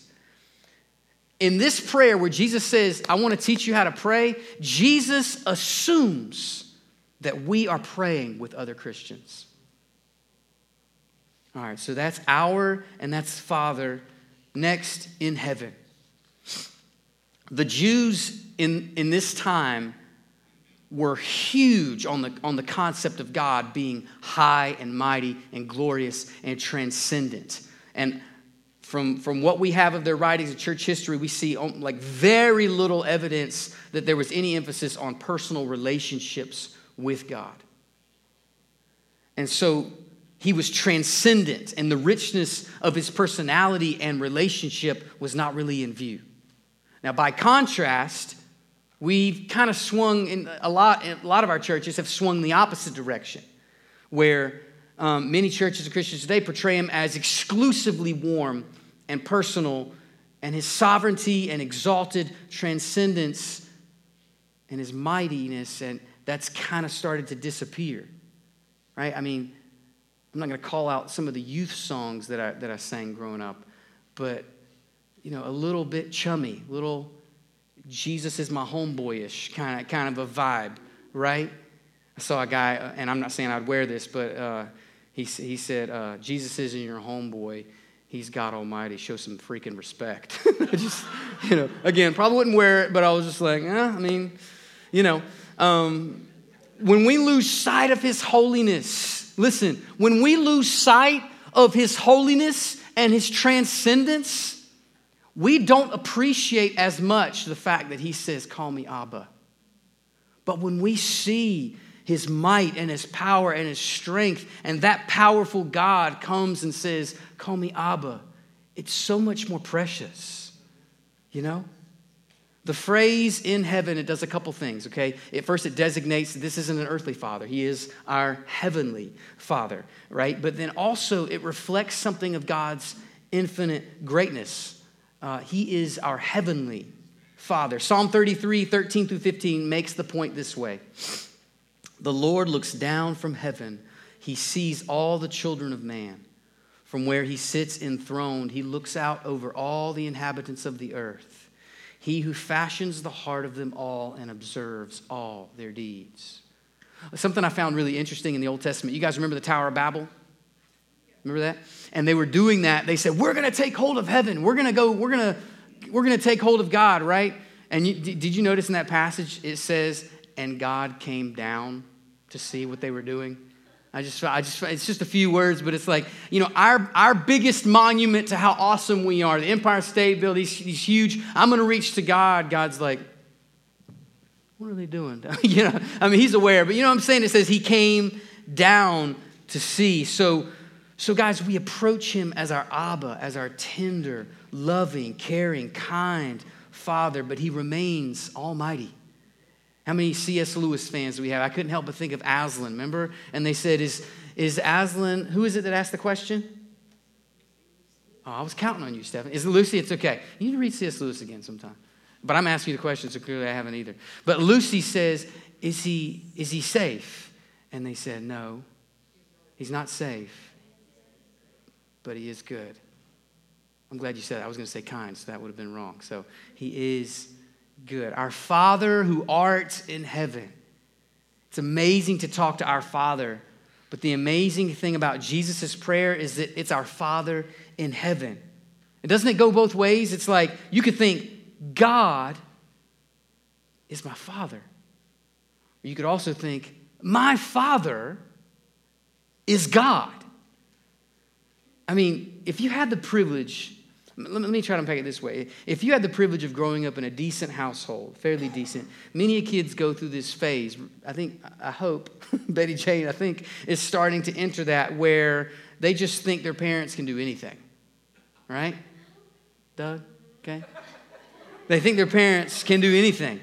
In this prayer where Jesus says, I want to teach you how to pray, Jesus assumes that we are praying with other Christians. All right, so that's our and that's Father next in heaven. The Jews in, in this time were huge on the, on the concept of God being high and mighty and glorious and transcendent. And From, from what we have of their writings in church history, we see like very little evidence that there was any emphasis on personal relationships with God. And so he was transcendent, and the richness of his personality and relationship was not really in view. Now, by contrast, we've kind of swung in a lot, a lot of our churches have swung the opposite direction, where um, many churches and Christians today portray him as exclusively warm and personal, and his sovereignty and exalted transcendence and his mightiness, and that's kind of started to disappear, right? I mean, I'm not going to call out some of the youth songs that I that I sang growing up, but, you know, a little bit chummy, little Jesus is my homeboy-ish kind of, kind of a vibe, right? I saw a guy, and I'm not saying I'd wear this, but uh, he, he said, uh, Jesus isn't your homeboy. He's God Almighty. Show some freaking respect. I just, you know, again, probably wouldn't wear it, but I was just like, eh, I mean, you know. Um, when we lose sight of his holiness, listen, when we lose sight of his holiness and his transcendence, we don't appreciate as much the fact that he says, call me Abba. But when we see his might and his power and his strength, and that powerful God comes and says, call me Abba, it's so much more precious, you know? The phrase in heaven, it does a couple things, okay? At first, it designates this isn't an earthly father. He is our heavenly father, right? But then also, it reflects something of God's infinite greatness. Uh, he is our heavenly father. Psalm thirty-three, thirteen through fifteen makes the point this way. The Lord looks down from heaven. He sees all the children of man. From where he sits enthroned, he looks out over all the inhabitants of the earth. He who fashions the heart of them all and observes all their deeds. Something I found really interesting in the Old Testament. You guys remember the Tower of Babel? Remember that? And they were doing that. They said, we're going to take hold of heaven. We're going to go, we're going to, we're going to take hold of God, right? And you, did you notice in that passage, it says, and God came down to see what they were doing. I just, I just, it's just a few words, but it's like, you know, our, our biggest monument to how awesome we are, the Empire State Building, these, these huge, I'm going to reach to God. God's like, what are they doing? You know, I mean, he's aware, but you know what I'm saying? It says he came down to see. So, so guys, we approach him as our Abba, as our tender, loving, caring, kind Father, but he remains almighty. How many C S. Lewis fans do we have? I couldn't help but think of Aslan, remember? And they said, is, is Aslan, who is it that asked the question? Oh, I was counting on you, Stephen. Is it Lucy? It's okay. You need to read C S. Lewis again sometime. But I'm asking you the question, so clearly I haven't either. But Lucy says, is he, is he safe? And they said, no, he's not safe, but he is good. I'm glad you said that. I was going to say kind, so that would have been wrong. So he is good. Our Father who art in heaven. It's amazing to talk to our Father, but the amazing thing about Jesus' prayer is that it's our Father in heaven. And doesn't it go both ways? It's like you could think, God is my Father. Or you could also think, my Father is God. I mean, if you had the privilege Let me try to unpack it this way. If you had the privilege of growing up in a decent household, fairly decent, many kids go through this phase. I think, I hope, Betty Jane, I think, is starting to enter that where they just think their parents can do anything. Right? Doug? Okay. They think their parents can do anything.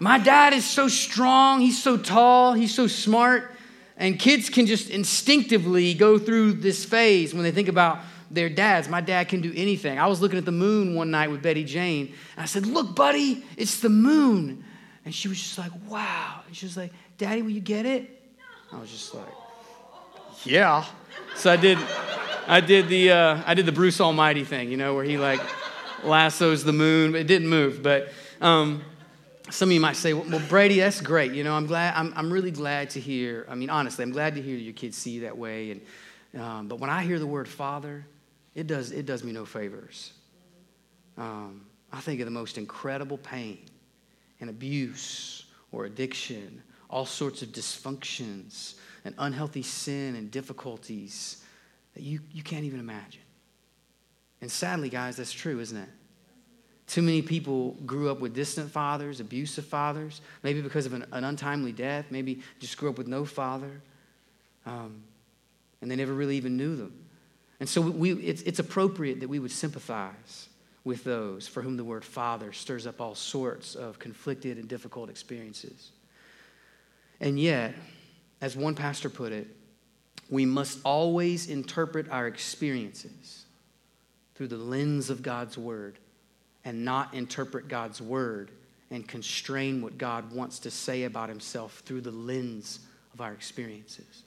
My dad is so strong. He's so tall. He's so smart. And kids can just instinctively go through this phase when they think about their dads. My dad can do anything. I was looking at the moon one night with Betty Jane. And I said, look, buddy, it's the moon. And she was just like, wow. And she was like, Daddy, will you get it? I was just like, yeah. So I did I did the uh, I did the Bruce Almighty thing, you know, where he like lassos the moon. It didn't move, but um, some of you might say, well, Brady, that's great. You know, I'm glad I'm I'm really glad to hear. I mean, honestly, I'm glad to hear your kids see you that way. And um, but when I hear the word Father, it does it does me no favors. Um, I think of the most incredible pain and abuse or addiction, all sorts of dysfunctions and unhealthy sin and difficulties that you, you can't even imagine. And sadly, guys, that's true, isn't it? Too many people grew up with distant fathers, abusive fathers, maybe because of an, an untimely death, maybe just grew up with no father, um, and they never really even knew them. And so we, it's, it's appropriate that we would sympathize with those for whom the word Father stirs up all sorts of conflicted and difficult experiences. And yet, as one pastor put it, we must always interpret our experiences through the lens of God's word and not interpret God's word and constrain what God wants to say about himself through the lens of our experiences.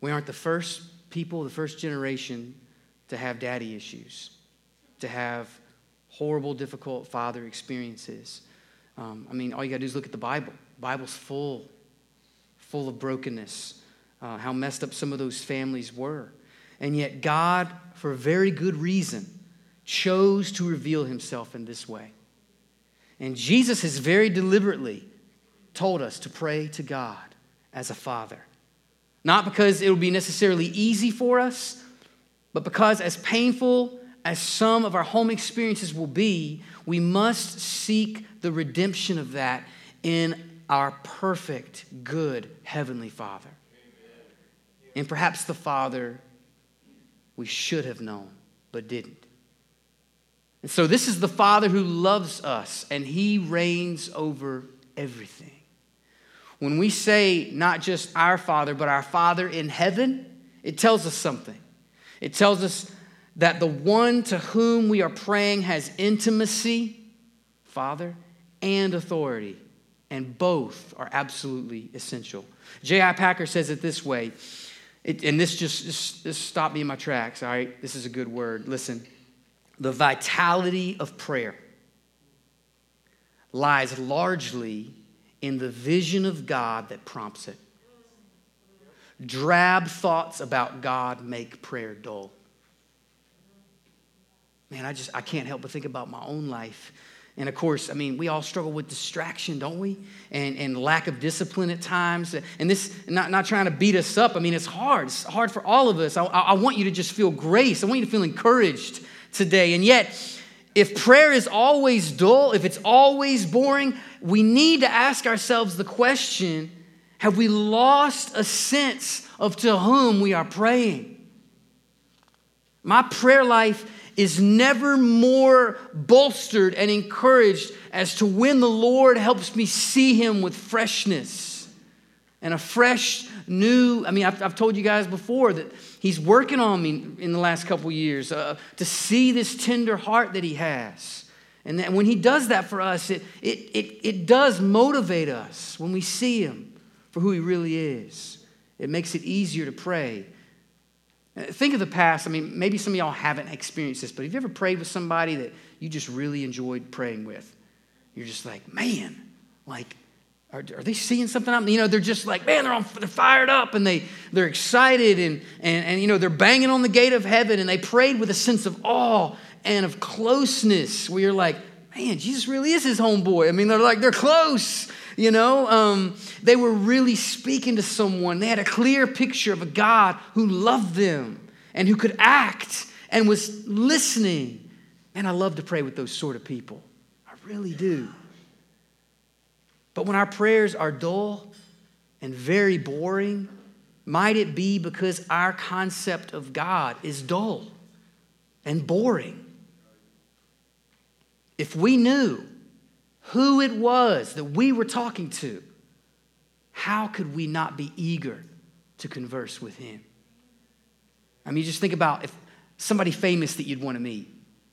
We aren't the first people, the first generation to have daddy issues, to have horrible, difficult father experiences. Um, I mean, all you got to do is look at the Bible. The Bible's full, full of brokenness, uh, how messed up some of those families were. And yet God, for very good reason, chose to reveal himself in this way. And Jesus has very deliberately told us to pray to God as a father. Not because it will be necessarily easy for us, but because as painful as some of our home experiences will be, we must seek the redemption of that in our perfect, good Heavenly Father. Amen. And perhaps the Father we should have known, but didn't. And so this is the Father who loves us, and he reigns over everything. When we say not just our Father, but our Father in heaven, it tells us something. It tells us that the one to whom we are praying has intimacy, Father, and authority, and both are absolutely essential. J I. Packer says it this way, it, and this just, just, just stopped me in my tracks, all right? This is a good word. Listen, the vitality of prayer lies largely in the vision of God that prompts it. Drab thoughts about God make prayer dull. Man, I just, I can't help but think about my own life. And of course, I mean, we all struggle with distraction, don't we? And and lack of discipline at times. And this, not, not trying to beat us up. I mean, it's hard. It's hard for all of us. I, I want you to just feel grace. I want you to feel encouraged today. And yet, if prayer is always dull, if it's always boring, we need to ask ourselves the question, have we lost a sense of to whom we are praying? My prayer life is never more bolstered and encouraged as to when the Lord helps me see him with freshness and a fresh new. I mean, I've, I've told you guys before that he's working on me in the last couple years uh, to see this tender heart that he has. And that when he does that for us, it it it, it does motivate us when we see him for who he really is. It makes it easier to pray. Think of the past. I mean, maybe some of y'all haven't experienced this, but have you ever prayed with somebody that you just really enjoyed praying with? You're just like, man, like, are, are they seeing something up? You know, they're just like, man, they're on, they're fired up, and they, they're excited, and, and, and, you know, they're banging on the gate of heaven, and they prayed with a sense of awe and of closeness, where you're like, man, Jesus really is his homeboy. I mean, they're like, they're close. You know, um, they were really speaking to someone. They had a clear picture of a God who loved them and who could act and was listening. Man, I love to pray with those sort of people. I really do. But when our prayers are dull and very boring, might it be because our concept of God is dull and boring? If we knew who it was that we were talking to, how could we not be eager to converse with him? I mean, just think about if somebody famous that you'd want to meet,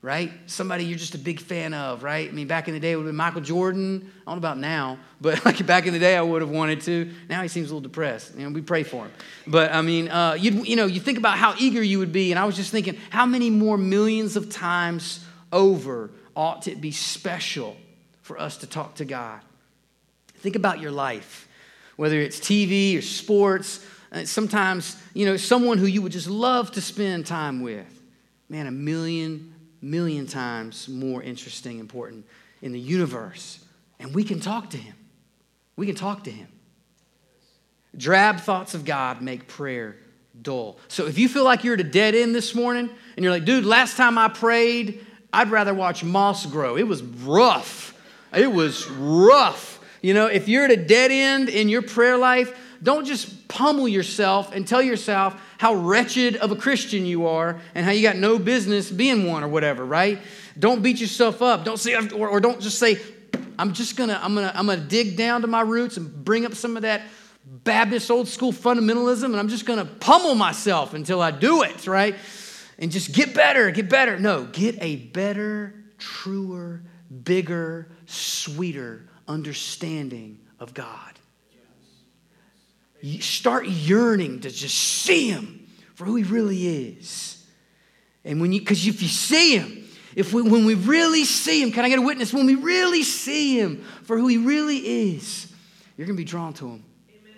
right? Somebody you're just a big fan of, right? I mean, back in the day, it would have been Michael Jordan. I don't know about now, but like back in the day, I would have wanted to. Now he seems a little depressed. You know, we pray for him. But I mean, uh, you you know, you think about how eager you would be, and I was just thinking, how many more millions of times over ought it be special for us to talk to God? Think about your life, whether it's T V or sports. Sometimes, you know, someone who you would just love to spend time with. Man, a million, million times more interesting, important in the universe. And we can talk to him. We can talk to him. Drab thoughts of God make prayer dull. So if you feel like you're at a dead end this morning, and you're like, dude, last time I prayed, I'd rather watch moss grow. It was rough. It was rough. You know, if you're at a dead end in your prayer life, don't just pummel yourself and tell yourself how wretched of a Christian you are and how you got no business being one or whatever, right? Don't beat yourself up. Don't say, or, or don't just say, I'm just gonna, I'm gonna, I'm gonna dig down to my roots and bring up some of that Baptist old school fundamentalism, and I'm just gonna pummel myself until I do it, right? And just get better, get better. No, get a better, truer, bigger, sweeter understanding of God. You start yearning to just see him for who he really is. And when you, because if you see him, if we, when we really see him, can I get a witness? When we really see him for who he really is, you're going to be drawn to him. Amen.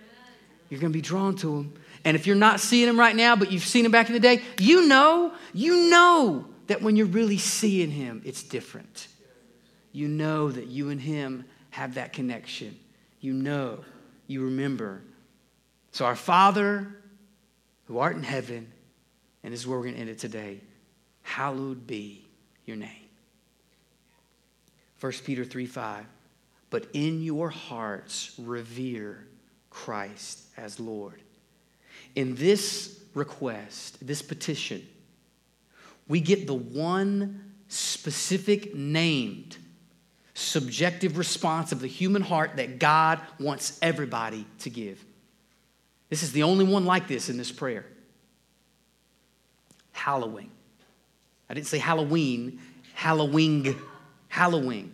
You're going to be drawn to him. And if you're not seeing him right now, but you've seen him back in the day, you know, you know that when you're really seeing him, it's different. You know that you and him have that connection. You know, you remember. So our Father, who art in heaven, and this is where we're going to end it today, hallowed be your name. First Peter three five, but in your hearts revere Christ as Lord. In this request, this petition, we get the one specific named subjective response of the human heart that God wants everybody to give. This is the only one like this in this prayer. Hallowing. I didn't say Halloween. Hallowing. Hallowing.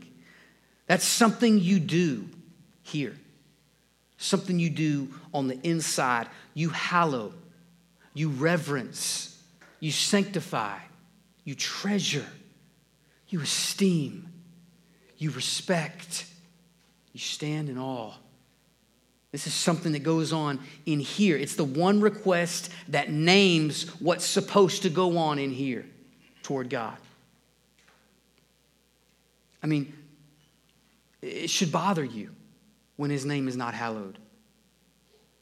That's something you do here. Something you do on the inside. You hallow. You reverence. You sanctify. You treasure. You esteem. You respect. You stand in awe. This is something that goes on in here. It's the one request that names what's supposed to go on in here toward God. I mean, it should bother you when his name is not hallowed.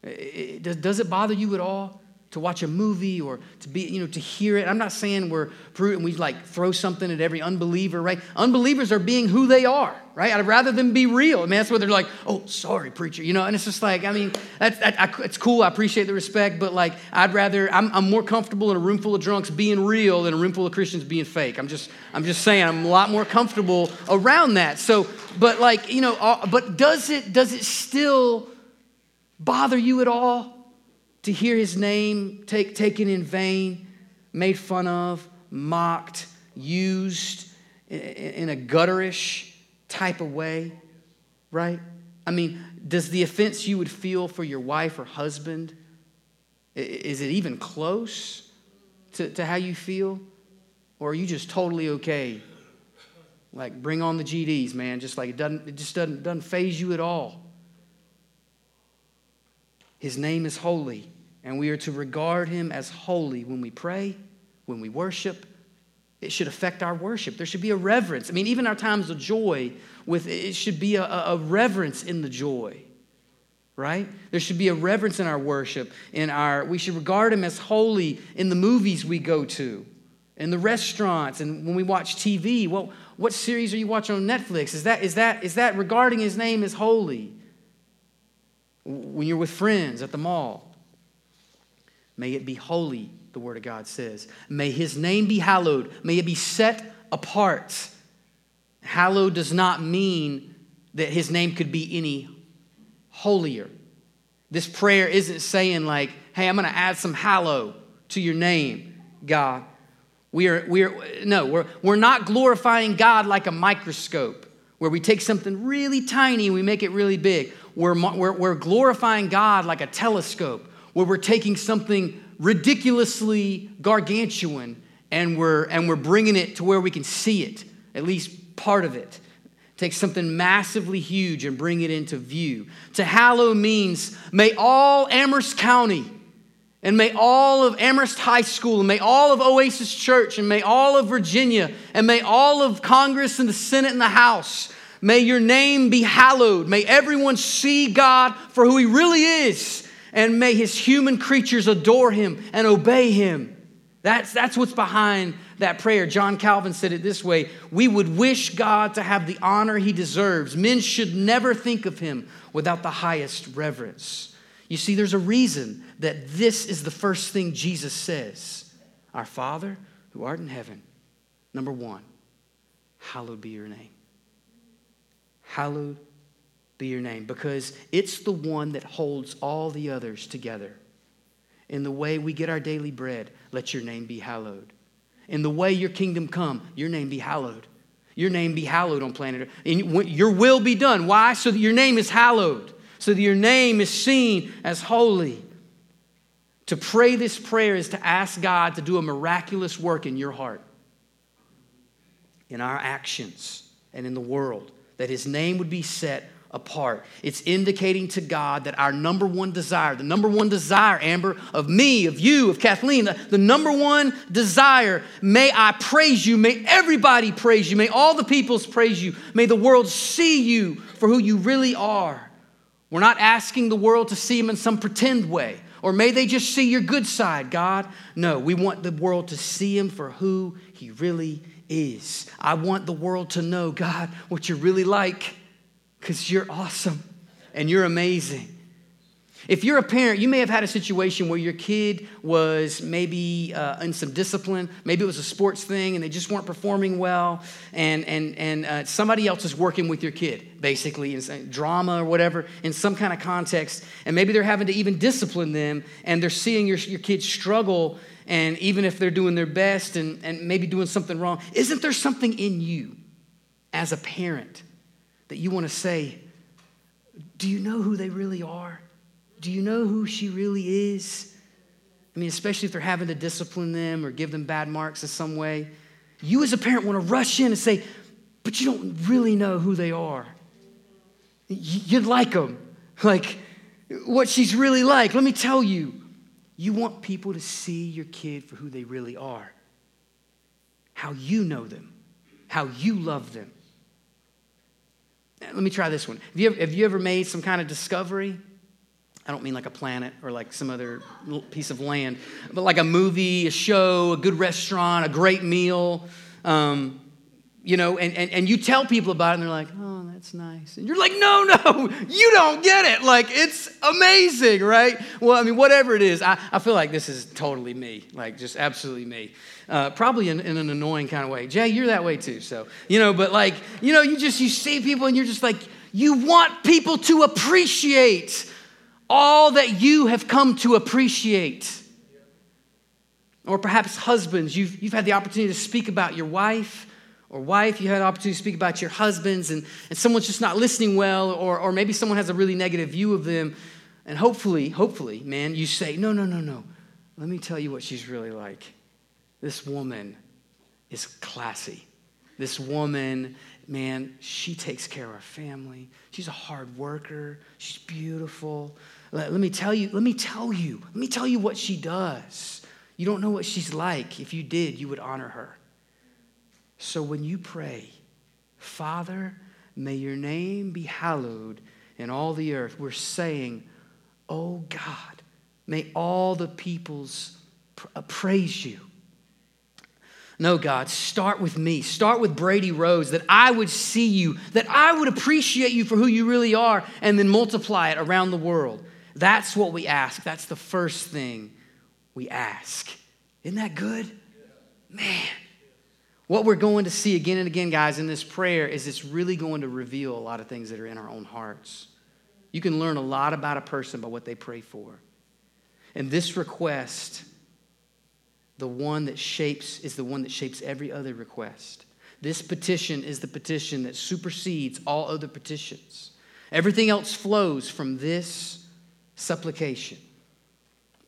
It, it, does it bother you at all to watch a movie or to be, you know, to hear it? I'm not saying we're and we like throw something at every unbeliever, right? Unbelievers are being who they are, right? I'd rather them be real. I mean, that's where they're like, oh, sorry, preacher, you know. And it's just like, I mean, that's that, I, it's cool. I appreciate the respect, but like, I'd rather I'm, I'm more comfortable in a room full of drunks being real than a room full of Christians being fake. I'm just I'm just saying I'm a lot more comfortable around that. So, but like, you know, uh, but does it does it still bother you at all? To hear his name take, taken in vain, made fun of, mocked, used in a gutterish type of way, right? I mean, does the offense you would feel for your wife or husband, is it even close to, to how you feel? Or are you just totally okay? Like, bring on the G Ds, man. Just like it doesn't, it just doesn't, doesn't faze you at all. His name is holy, and we are to regard him as holy when we pray, when we worship. It should affect our worship. There should be a reverence. I mean, even our times of joy, with it should be a, a reverence in the joy, right? There should be a reverence in our worship. In our, we should regard him as holy in the movies we go to, in the restaurants, and when we watch T V. Well, what series are you watching on Netflix? Is that is that is that regarding his name as holy? When you're with friends at the mall, may it be holy, the Word of God says. May his name be hallowed. May it be set apart. Hallowed does not mean that his name could be any holier. This prayer isn't saying like, hey, I'm going to add some hallow to your name, God. We are, we are, no, we're, we're not glorifying God like a microscope where we take something really tiny and we make it really big. We're, we're, we're glorifying God like a telescope where we're taking something ridiculously gargantuan and we're, and we're bringing it to where we can see it, at least part of it. Take something massively huge and bring it into view. To hallow means may all Amherst County and may all of Amherst High School and may all of Oasis Church and may all of Virginia and may all of Congress and the Senate and the House, may your name be hallowed. May everyone see God for who he really is, and may his human creatures adore him and obey him. That's, that's what's behind that prayer. John Calvin said it this way: we would wish God to have the honor he deserves. Men should never think of him without the highest reverence. You see, there's a reason that this is the first thing Jesus says. Our Father who art in heaven, number one, hallowed be your name. Hallowed be your name, because it's the one that holds all the others together. In the way we get our daily bread, let your name be hallowed. In the way your kingdom come, your name be hallowed. Your name be hallowed on planet Earth. And your will be done. Why? So that your name is hallowed. So that your name is seen as holy. To pray this prayer is to ask God to do a miraculous work in your heart, in our actions, and in the world, that his name would be set apart. It's indicating to God that our number one desire, the number one desire, Amber, of me, of you, of Kathleen, the, the number one desire, may I praise you, may everybody praise you, may all the peoples praise you, may the world see you for who you really are. We're not asking the world to see him in some pretend way, or may they just see your good side, God. No, we want the world to see him for who he really is. I want the world to know, God, what you're really like, because you're awesome and you're amazing. If you're a parent, you may have had a situation where your kid was maybe uh, in some discipline. Maybe it was a sports thing and they just weren't performing well. And and and uh, somebody else is working with your kid, basically, in drama or whatever, in some kind of context. And maybe they're having to even discipline them, and they're seeing your, your kid struggle. And even if they're doing their best and, and maybe doing something wrong, isn't there something in you as a parent that you want to say, do you know who they really are? Do you know who she really is? I mean, especially if they're having to discipline them or give them bad marks in some way. You as a parent want to rush in and say, but you don't really know who they are. You'd like them. Like, what she's really like. Let me tell you. You want people to see your kid for who they really are. How you know them. How you love them. Let me try this one. Have you, ever, have you ever made some kind of discovery? I don't mean like a planet or like some other piece of land, but like a movie, a show, a good restaurant, a great meal, um, you know, and, and, and you tell people about it and they're like, oh, that's nice. And you're like, no, no, you don't get it. Like, it's amazing, right? Well, I mean, whatever it is, I, I feel like this is totally me, like just absolutely me. Uh, probably in, in an annoying kind of way. Jay, you're that way too. So, you know, but like, you know, you just, you see people and you're just like, you want people to appreciate all that you have come to appreciate. Or perhaps husbands, you've, you've had the opportunity to speak about your wife, or wife, you had the opportunity to speak about your husbands, and, and someone's just not listening well, or, or maybe someone has a really negative view of them. And hopefully, hopefully, man, you say, no, no, no, no. Let me tell you what she's really like. This woman is classy. This woman, man, she takes care of our family. She's a hard worker. She's beautiful. Let, let me tell you, let me tell you, let me tell you what she does. You don't know what she's like. If you did, you would honor her. So when you pray, Father, may your name be hallowed in all the earth, we're saying, oh God, may all the peoples praise you. No, God, start with me. Start with Brady Rose, that I would see you, that I would appreciate you for who you really are, and then multiply it around the world. That's what we ask. That's the first thing we ask. Isn't that good? Man. What we're going to see again and again, guys, in this prayer is it's really going to reveal a lot of things that are in our own hearts. You can learn a lot about a person by what they pray for. And this request the one that shapes, is the one that shapes every other request. This petition is the petition that supersedes all other petitions. Everything else flows from this supplication.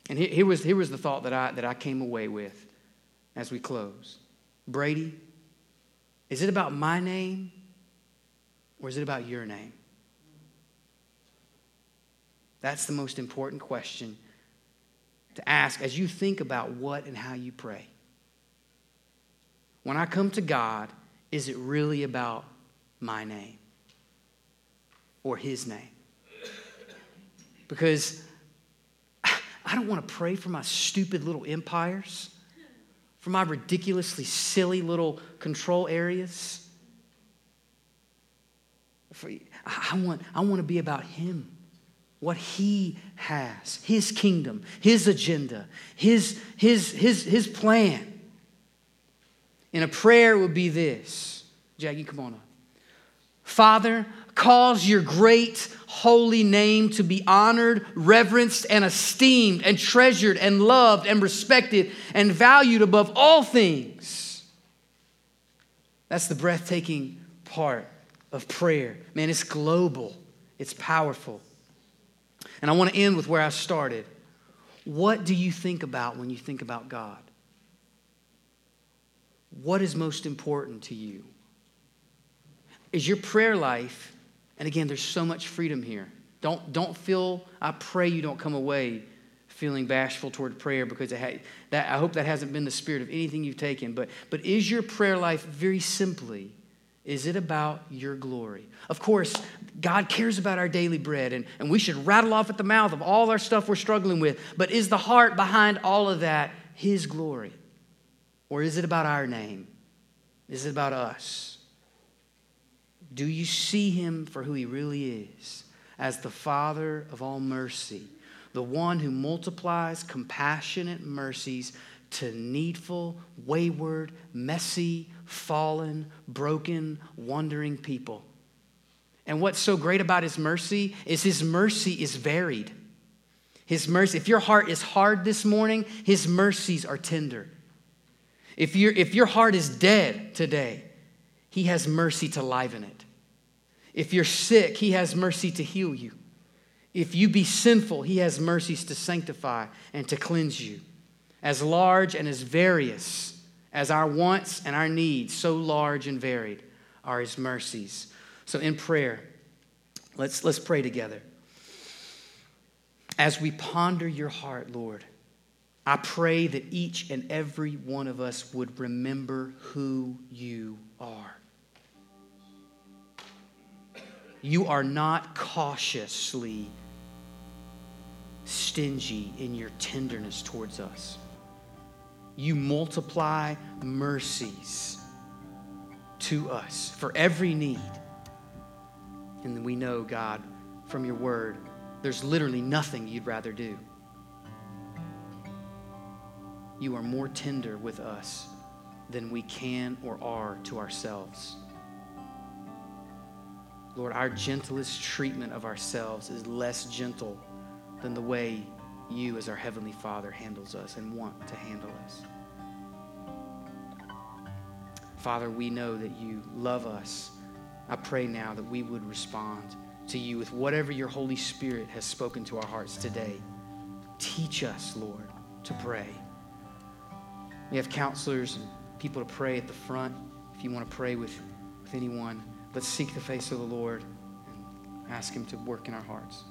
And here was, here was the thought that I, that I came away with as we close. Brady, is it about my name or is it about your name? That's the most important question to ask as you think about what and how you pray. When I come to God, is it really about my name or his name? Because I don't want to pray for my stupid little empires, for my ridiculously silly little control areas. For, I want, I want to be about him. What he has, his kingdom, his agenda, his, his, his, his plan. And a prayer would be this. Jackie, come on up. Father, cause your great holy name to be honored, reverenced, and esteemed, and treasured, and loved, and respected, and valued above all things. That's the breathtaking part of prayer. Man, it's global. It's powerful. And I want to end with where I started. What do you think about when you think about God? What is most important to you? Is your prayer life, and again, there's so much freedom here. Don't, don't feel, I pray you don't come away feeling bashful toward prayer because it ha- that, I hope that hasn't been the spirit of anything you've taken. But, but is your prayer life very simply, is it about your glory? Of course, God cares about our daily bread, and, and we should rattle off at the mouth of all our stuff we're struggling with. But is the heart behind all of that his glory? Or is it about our name? Is it about us? Do you see him for who he really is, as the Father of all mercy, the one who multiplies compassionate mercies to needful, wayward, messy, fallen, broken, wandering people? And what's so great about his mercy is his mercy is varied. His mercy, if your heart is hard this morning, his mercies are tender. If, you're, if your heart is dead today, he has mercy to liven it. If you're sick, he has mercy to heal you. If you be sinful, he has mercies to sanctify and to cleanse you. As large and as various as our wants and our needs, so large and varied are his mercies. So in prayer, let's, let's pray together. As we ponder your heart, Lord, I pray that each and every one of us would remember who you are. You are not cautiously stingy in your tenderness towards us. You multiply mercies to us for every need. And we know, God, from your word, there's literally nothing you'd rather do. You are more tender with us than we can or are to ourselves. Lord, our gentlest treatment of ourselves is less gentle than the way you, as our Heavenly Father, handles us and want to handle us. Father, we know that you love us. I pray now that we would respond to you with whatever your Holy Spirit has spoken to our hearts today. Teach us, Lord, to pray. We have counselors and people to pray at the front. If you want to pray with, with anyone, let's seek the face of the Lord and ask him to work in our hearts.